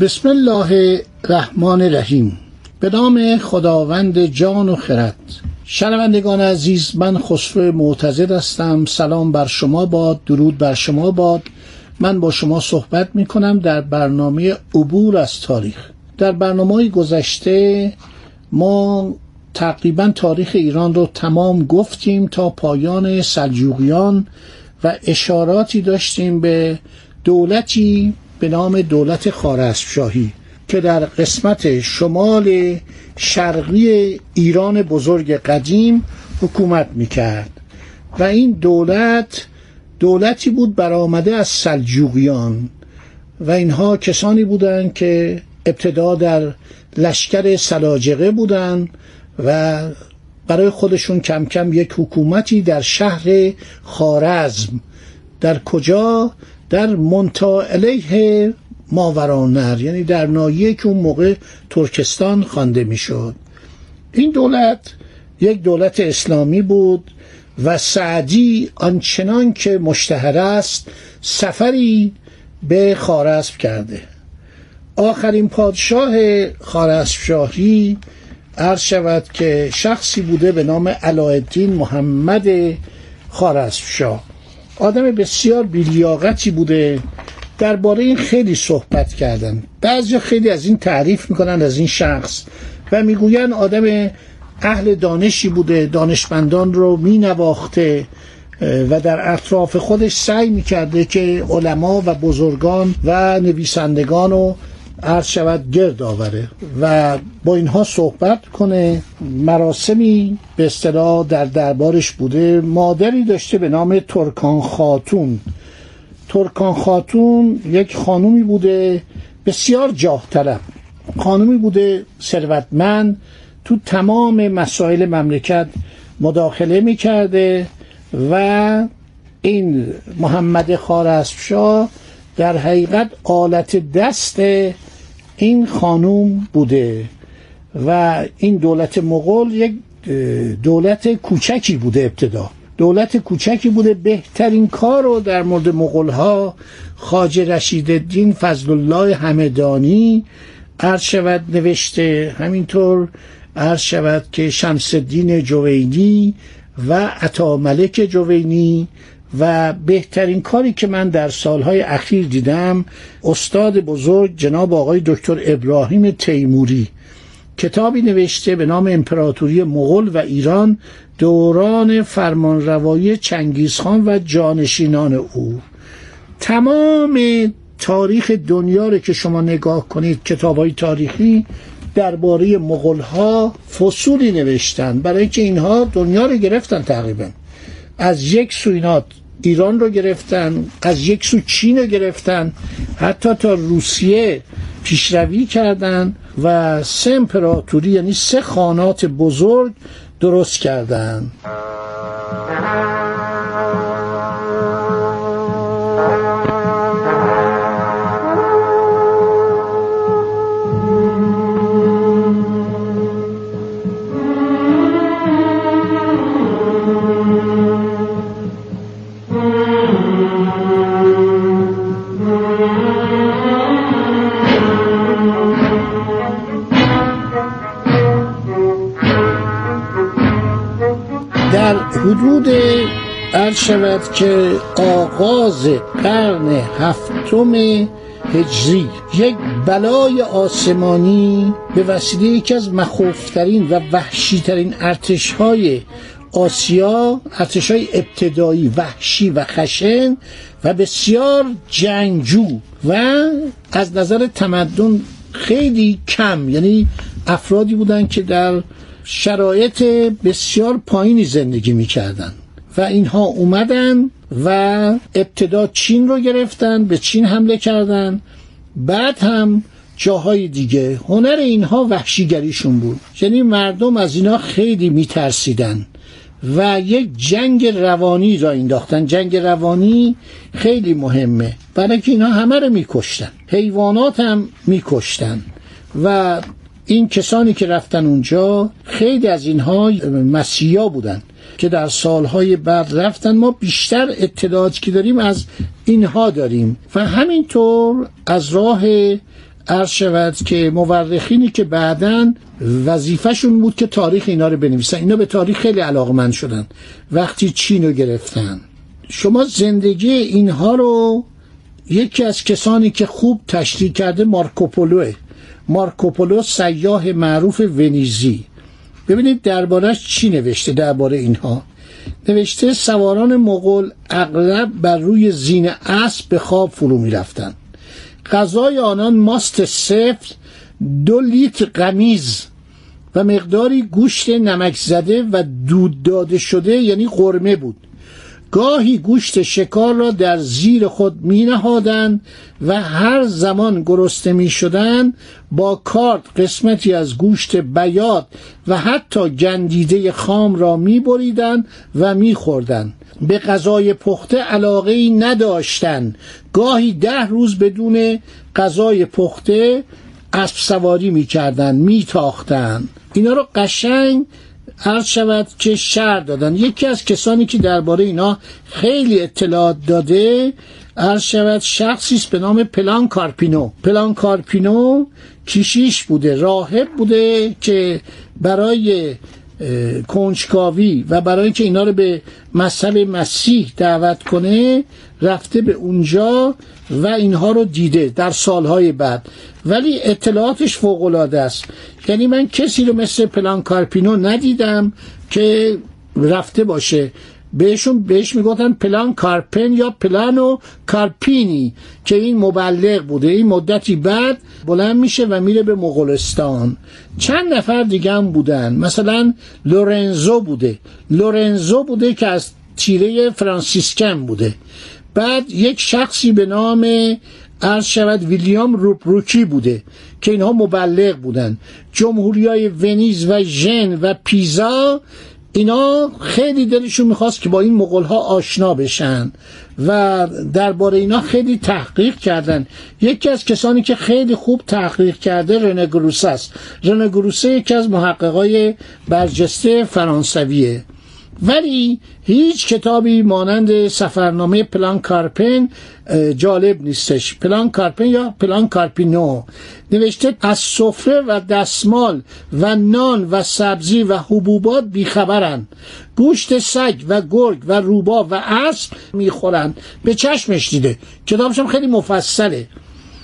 بسم الله الرحمن الرحیم. به نام خداوند جان و خرد. شنوندگان عزیز، من خسرو معتز هستم. سلام بر شما باد، درود بر شما باد. من با شما صحبت می کنم در برنامه عبور از تاریخ. در برنامه گذشته ما تقریبا تاریخ ایران رو تمام گفتیم تا پایان سلجوقیان و اشاراتی داشتیم به دولتی به نام دولت خوارزم شاهی که در قسمت شمال شرقی ایران بزرگ قدیم حکومت میکرد و این دولت دولتی بود برآمده از سلجوقیان و اینها کسانی بودند که ابتدا در لشکر سلاجقه بودند و برای خودشون کم کم یک حکومتی در شهر خوارزم، در کجا؟ در منطقه علیه ماورانهر، یعنی در ناحیه‌ای که اون موقع ترکستان خوانده میشد. این دولت یک دولت اسلامی بود و سعدی آنچنان که مشتهر است سفری به خوارزم کرده. آخرین پادشاه خوارزم شاهی عرض شود که شخصی بوده به نام علاءالدین محمد خوارزم شاه. آدم بسیار بی‌لیاقتی بوده. درباره این خیلی صحبت کردن. بعضی خیلی از این تعریف میکنن از این شخص و میگوین آدم اهل دانشی بوده، دانشمندان رو مینواخته و در اطراف خودش سعی میکرده که علما و بزرگان و نویسندگان رو عرض شود گرد آوره و با اینها صحبت کنه. مراسمی به اصطلاح در دربارش بوده. مادری داشته به نام ترکان خاتون. ترکان خاتون یک خانومی بوده بسیار جاه طلب، خانومی بوده ثروتمند، تو تمام مسائل مملکت مداخله میکرده و این محمد خوارزم شاه در حقیقت آلت دست این خانوم بوده و این دولت مغول یک دولت کوچکی بوده. ابتدا دولت کوچکی بوده. بهترین کار رو در مورد مغولها خواجه رشیدالدین فضل الله همدانی عرض شود نوشته، همینطور عرض شود که شمس‌الدین جوینی و عطا ملک جوینی. و بهترین کاری که من در سالهای اخیر دیدم استاد بزرگ جناب آقای دکتر ابراهیم تیموری کتابی نوشته به نام امپراتوری مغول و ایران دوران فرمانروایی چنگیزخان و جانشینان او. تمام تاریخ دنیا رو که شما نگاه کنید، کتاب‌های تاریخی درباره مغول‌ها فصولی نوشتن، برای که اینها دنیا رو گرفتن. تقریبا از یک سو اینا ایران رو گرفتن، از یک سو چین رو گرفتن، حتی تا روسیه پیشروی کردن و سه امپراتوری یعنی سه خانات بزرگ درست کردن. حدود عرض شود که آغاز قرن هفتم هجری یک بلای آسمانی به وسیله یکی از مخوفترین و وحشیترین ارتش‌های آسیا، ارتش‌های ابتدایی وحشی و خشن و بسیار جنگجو و از نظر تمدن خیلی کم، یعنی افرادی بودند که در شرایط بسیار پایینی زندگی می‌کردند و اینها اومدن و ابتدا چین رو گرفتن، به چین حمله کردن، بعد هم جاهای دیگه. هنر اینها وحشیگریشون بود، یعنی مردم از اینها خیلی میترسیدن و یک جنگ روانی را انداختن. جنگ روانی خیلی مهمه، برای که اینها همه رو میکشتن، حیوانات هم میکشتن و این کسانی که رفتن اونجا خیلی از اینها مسیحا بودن که در سالهای بعد رفتن. ما بیشتر اطلاعاتی که داریم از اینها داریم و همینطور از راه عرض شود که مورخینی که بعداً وظیفه‌شون بود که تاریخ اینا رو بنویسن، اینا به تاریخ خیلی علاقه‌مند شدن وقتی چین رو گرفتن. شما زندگی اینها رو، یکی از کسانی که خوب تشریح کرده مارکوپولوه، مارکوپولو سیاح معروف ونیزی. ببینید درباره‌اش چی نوشته، درباره اینها نوشته: سواران مغول اغلب بر روی زین اسب به خواب فرو می‌رفتند. غذای آنان ماست سفت، 2 لیتر قمیز و مقداری گوشت نمک زده و دود داده شده، یعنی قرمه بود. گاهی گوشت شکار را در زیر خود می نهادند و هر زمان گرسنه می شدند با کارد قسمتی از گوشت بیاد و حتی گندیده خام را می بریدند و می خوردند. به غذای پخته علاقه‌ای نداشتند. گاهی 10 روز بدون غذای پخته اسب سواری می‌کردند، می‌تاختند. اینا رو قشنگ عرض شود که شرح دادن. یکی از کسانی که درباره اینا خیلی اطلاعات داده عرض شود شخصی است به نام پلان کارپینو. پلان کارپینو کشیش بوده، راهب بوده که برای کنجکاوی و برای که اینا رو به مذهب مسیح دعوت کنه رفته به اونجا و اینها رو دیده در سالهای بعد، ولی اطلاعاتش فوق‌العاده است. یعنی من کسی رو مثل پلان کارپینو ندیدم که رفته باشه. بهش میگفتن پلان کارپن یا پلانو کارپینی که این مبلغ بوده. این مدتی بعد بلند میشه و میره به مغولستان. چند نفر دیگه هم بودن، مثلا لورنزو بوده که از تیره فرانسیسکن بوده. بعد یک شخصی به نام عرض شود ویلیام روبروکی بوده که اینها مبلغ بودن. جمهوری‌های ونیز و ژن و پیزا اینا خیلی دلشون میخواست که با این مغولها آشنا بشن و درباره اینا خیلی تحقیق کردن. یکی از کسانی که خیلی خوب تحقیق کرده رنه گروسه است. رنه گروسه یکی از محققای برجسته فرانسویه، ولی هیچ کتابی مانند سفرنامه پلان کارپن جالب نیستش. پلان کارپن یا پلان کارپینو نوشته: از سفره و دستمال و نان و سبزی و حبوبات بیخبرند. گوشت سگ و گرگ و روبا و اسب میخورند. به چشمش دیده. کتابش هم خیلی مفصله.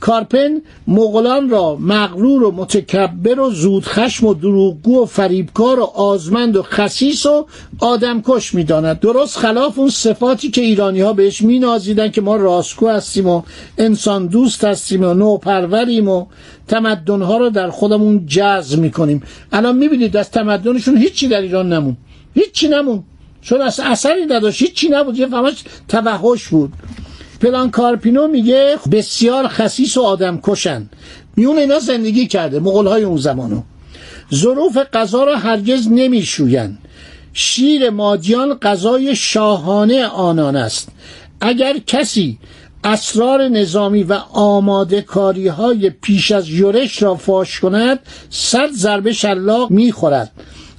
کارپن مغولان را مغرور و متکبر و زودخشم و دروغگو و فریبکار و آزمند و خسیس و آدمکش می‌داند. درست خلاف اون صفاتی که ایرانی‌ها بهش می‌نازیدن که ما راستگو هستیم و انسان دوست هستیم و نوپروریم و تمدن‌ها را در خودمون جذب می‌کنیم. الان می‌بینید از تمدنشون هیچی در ایران نمون، هیچی نمون، چون اصلا اثری نداشت، هیچی نبود، یه همش توحش بود. پلان کارپینو میگه بسیار خسیس و آدم کشن. میون اینا زندگی کرده مغولهای اون زمانو. ظروف غذا را هرگز نمیشوین. شیر مادیان غذای شاهانه آنان است. اگر کسی اسرار نظامی و آماده کاری های پیش از یورش را فاش کند 100 ضربه شلاق میخورد.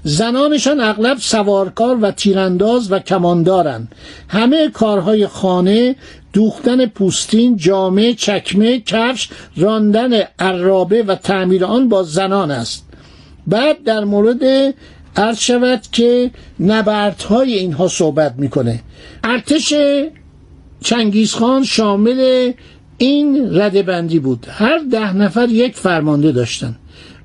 زنانشان اغلب سوارکار و تیرانداز و کماندارند. همه کارهای خانه، دوختن پوستین، جامه، چکمه، کفش، راندن عرابه و تعمیر آن با زنان است. بعد در مورد عرض شود که نبردهای اینها صحبت میکنه. ارتش چنگیزخان شامل این ردبندی بود. هر 10 نفر یک فرمانده داشتند.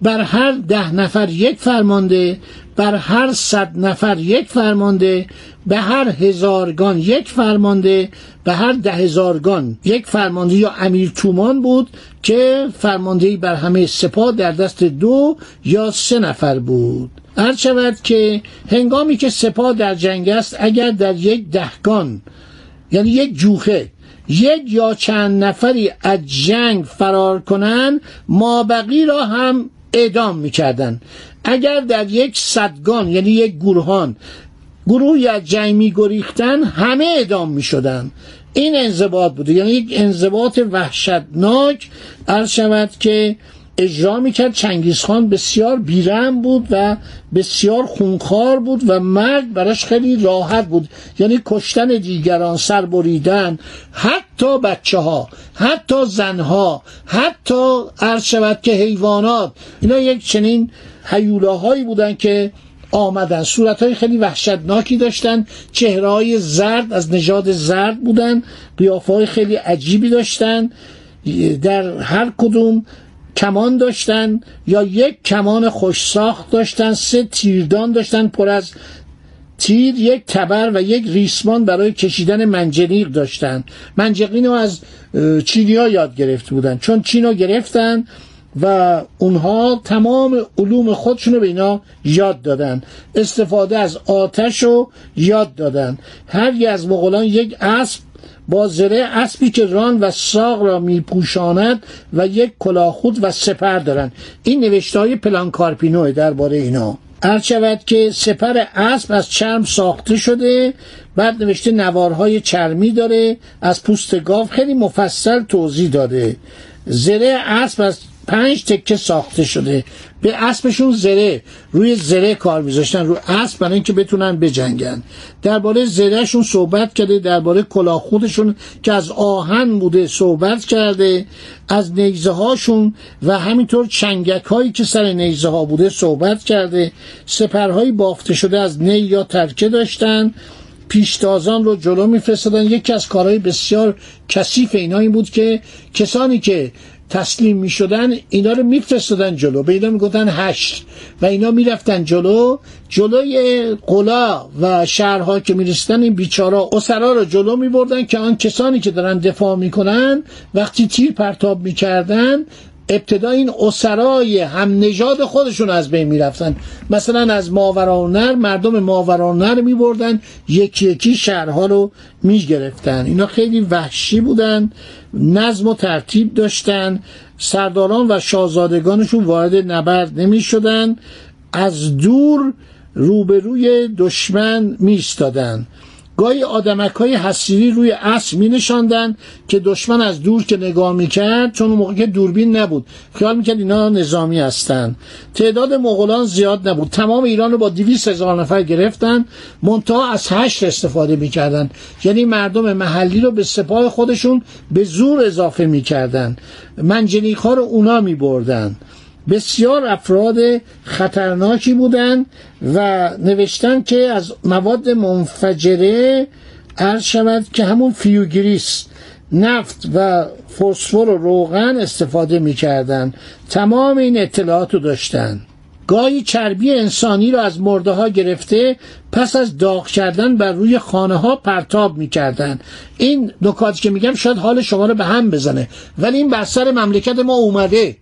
بر هر 10 نفر یک فرمانده، بر هر 100 نفر یک فرمانده، به هر 1000 گان یک فرمانده، به هر 10,000 گان یک فرمانده یا امیر تومان بود که فرماندهی بر همه سپاه در دست 2 یا 3 نفر بود. عرض شود که هنگامی که سپاه در جنگ است، اگر در یک دهگان یعنی یک جوخه یک یا چند نفری از جنگ فرار کنند، مابقی را هم اعدام می‌کردند. اگر در یک صدگان یعنی یک گروهی از جنگ می‌گریختند، همه اعدام می‌شدند. این انضباط بود، یعنی یک انضباط وحشتناک عرض شود که اجرا میکرد. چنگیزخان بسیار بیرحم بود و بسیار خونخوار بود و مرگ براش خیلی راحت بود، یعنی کشتن دیگران، سر بریدن، حتی بچه ها، حتی زن ها، حتی عرض شود که حیوانات، اینا یک چنین هیولاهایی بودن که آمدن. صورتهای خیلی وحشتناکی داشتن، چهرهای زرد از نژاد زرد بودن، قیافه‌های خیلی عجیبی داشتن، در هر کدوم کمان داشتن یا یک کمان خوش ساخت داشتن، 3 تیردان داشتن پر از تیر، 1 تبر و 1 ریسمان برای کشیدن منجنیق داشتن. منجنیق رو از چینی‌ها یاد گرفته بودن، چون چینو گرفتن و اونها تمام علوم خودشونو به اینا یاد دادن، استفاده از آتش رو یاد دادن. هر یک از مغولان یک اسب با زره، اسبی که ران و ساق را میپوشاند، و 1 کلاهخود و سپر دارند. این نوشته های پلان کارپینو درباره اینا. عرض شود که سپر اسب از چرم ساخته شده، بعد نوشته نوارهای چرمی داره از پوست گاو، خیلی مفصل توضیح داده. زره اسب از 5 تکه ساخته شده، به اسبشون زره، روی زره کار میذاشتن، روی اسب، برای اینکه بتونن بجنگن. درباره زرهشون صحبت کرده، درباره کلاه خودشون که از آهن بوده صحبت کرده، از نیزه هاشون و همینطور چنگک هایی که سر نیزه ها بوده صحبت کرده. سپرهای بافته شده از نی یا ترکه داشتن، پیشتازان رو جلو میفرستادن. یکی از کارهای بسیار کثیف اینا این بود که کسانی که تسلیم می شدن اینا رو می فرستادن جلو، به اینا می گفتن هشت، و اینا می رفتن جلو، جلوی قلا و شهرها که می رسیدن این بیچارا اسرا رو جلو می بردن که آن کسانی که دارن دفاع می کنن وقتی تیر پرتاب می کردن، ابتدا این اسرای هم نژاد خودشون از بین می رفتن. مثلا از ماوراءالنهر، مردم ماوراءالنهر می بردن، یکی یکی شهرها رو می گرفتن. اینا خیلی وحشی بودن، نظم و ترتیب داشتن، سرداران و شاهزادگانشون وارد نبرد نمی شدن، از دور روبروی دشمن می ایستادن. گاهی آدمک های حصیری روی اسب می نشاندن که دشمن از دور که نگاه می کرد، چون اون موقع که دوربین نبود، خیال می کرد اینا نظامی هستن. تعداد مغولان زیاد نبود، تمام ایران رو با 200,000 نفر گرفتن، منتها از 8 استفاده می کردن، یعنی مردم محلی رو به سپاه خودشون به زور اضافه می کردن. منجنیق ها رو اونا می بردن. بسیار افراد خطرناکی بودند و نوشتن که از مواد منفجره عرض شود که همون فیوگریس، نفت و فسفر و روغن استفاده می‌کردند. تمام این اطلاعات رو داشتن. گاهی چربی انسانی را از مرده ها گرفته پس از داغ کردن بر روی خانه ها پرتاب میکردن. این نکاتی که میگم شاید حال شما رو به هم بزنه، ولی این بر سر مملکت ما اومده.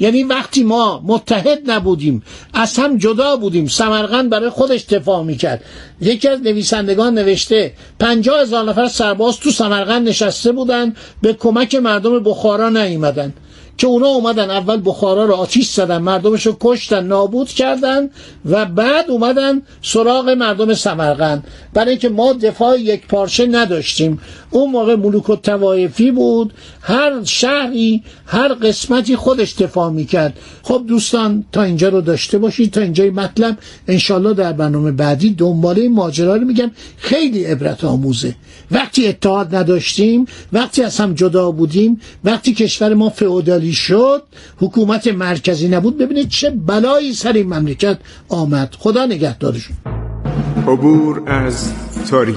یعنی وقتی ما متحد نبودیم، از هم جدا بودیم، سمرقند برای خودش دفاع میکرد. یکی از نویسندگان نوشته 50,000 نفر سرباز تو سمرقند نشسته بودن، به کمک مردم بخارا نیامدن، که اونا اومدن اول بخارا رو آتیش زدن، مردمش رو کشتن، نابود کردن و بعد اومدن سراغ مردم سمرقند، برای اینکه ما دفاع یک پارچه نداشتیم. اون موقع ملوک الطوایفی بود، هر شهری، هر قسمتی خودش دفاع میکرد. خب دوستان، تا اینجا رو داشته باشید، تا اینجای مطلب. انشالله در برنامه بعدی دنباله این ماجرا رو میگم، خیلی عبرت آموزه. وقتی اتحاد نداشتیم، وقتی از هم جدا بودیم، وقتی کشور ما فئودال شد، حکومت مرکزی نبود، ببینید چه بلایی سر این مملکت آمد. خدا نگهدارشون. عبور از تاریخ.